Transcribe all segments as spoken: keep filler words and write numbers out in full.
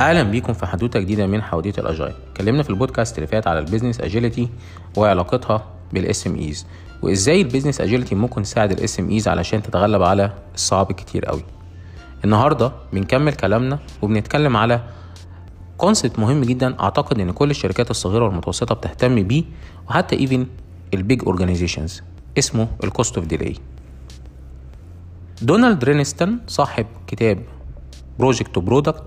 اهلا بيكم في حدوته جديده من حدوته الاجايل. اتكلمنا في البودكاست اللي فات على البيزنس اجيلتي وعلاقتها بالاس ام ايز، وازاي البيزنس اجيلتي ممكن تساعد الاس ام ايز علشان تتغلب على الصعب كتير قوي. النهارده بنكمل كلامنا وبنتكلم على كونسبت مهم جدا، اعتقد ان كل الشركات الصغيره والمتوسطه بتهتم بيه، وحتى ايفن البيج اورجانيزيشنز، اسمه الكوست اوف ديلي. دونالد رينستن صاحب كتاب Project to Product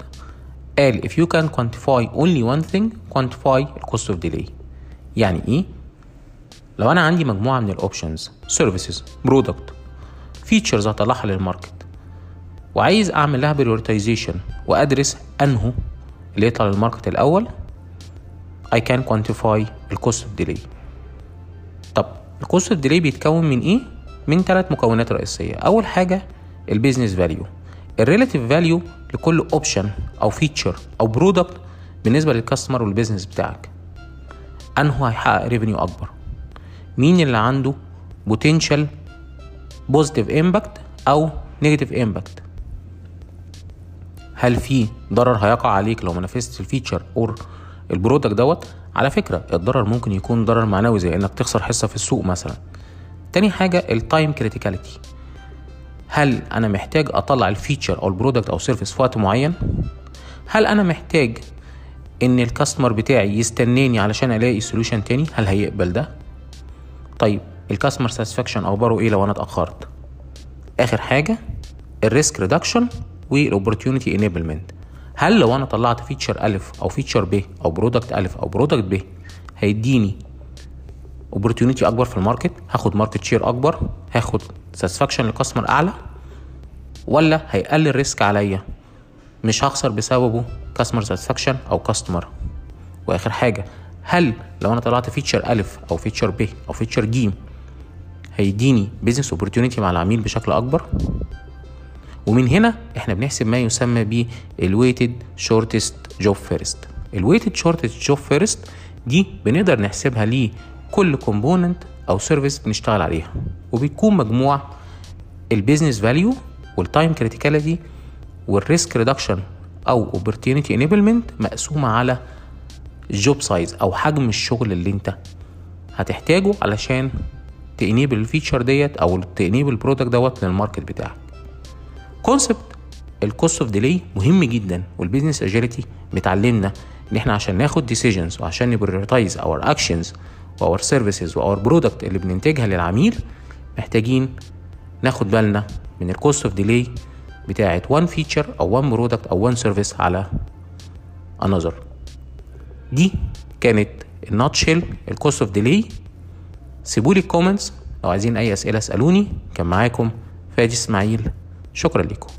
قال if you can quantify only one thing quantify the cost of delay. يعني ايه؟ لو انا عندي مجموعة من الاوبشنز services product features هطلعها للماركت وعايز اعمل لها prioritization وادرس انه اللي يطلع للماركت الاول I can quantify the cost of delay. طب the cost of delay بيتكون من ايه؟ من ثلاث مكونات رئيسية. اول حاجة البيزنس فاليو، الريلاتيف فاليو لكل اوبشن او فيتشر او برودكت بالنسبه للكاستمر والبيزنس بتاعك، انه هيحقق ريفينيو اكبر، مين اللي عنده بوتنشال بوزيتيف امباكت او نيجاتيف امباكت، هل في ضرر هيقع عليك لو ما نفذتش الفيتشر اور البرودكت دوت. على فكره الضرر ممكن يكون ضرر معنوي زي انك تخسر حصه في السوق مثلا. تاني حاجه التايم كريتيكاليتي، هل انا محتاج اطلع الفيتشر او البرودكت او سيرفيس في وقت معين، هل انا محتاج ان الكاستمر بتاعي يستناني علشان الاقي سوليوشن تاني، هل هيقبل ده، طيب الكاستمر ساتسفاكشن اخباره ايه لو انا اتاخرت. اخر حاجه الريسك ريدكشن والاوبورتيونيتي انيبلمنت، هل لو انا طلعت فيتشر الف او فيتشر ب او برودكت الف او برودكت ب هيديني opportunity اكبر في الماركت، هاخد ماركت شير اكبر، هاخد satisfaction للكاستمر اعلى، ولا هيقلل ريسك عليا مش هخسر بسببه customer satisfaction او customer. واخر حاجه هل لو انا طلعت فيتشر الف او فيتشر ب او فيتشر ج هيديني business opportunity مع العميل بشكل اكبر. ومن هنا احنا بنحسب ما يسمى ب Weighted Shortest Job First. Weighted Shortest Job First دي بنقدر نحسبها ليه كل كومبوننت او سيرفيس بنشتغل عليها، وبتكون مجموع البيزنس فاليو والتايم كريتيكاليتي والريسك ريدكشن او اوبورتيونيتي انيبلمنت مقسومه على الجوب سايز او حجم الشغل اللي انت هتحتاجه علشان تانيبل الفيتشر ديت او تانيبل البرودكت دوت للماركت بتاعك. كونسبت الكوست اوف ديلي مهم جدا، والبيزنس اجيلتي بتعلمنا ان احنا عشان ناخد ديسيجنز وعشان نبريورتايز اور اكشنز وأور سيرفيسز وأور برودكت اللي بننتجها للعميل محتاجين ناخد بالنا من الكوست اوف ديلي بتاعة وان فيتشر أو وان برودكت أو وان سيرفيس على another. دي كانت الناتشل الكوست اوف ديلي. سيبولي الكومنتس لو عايزين أي أسئلة اسألوني. كان معاكم فادي اسماعيل، شكرا لكم.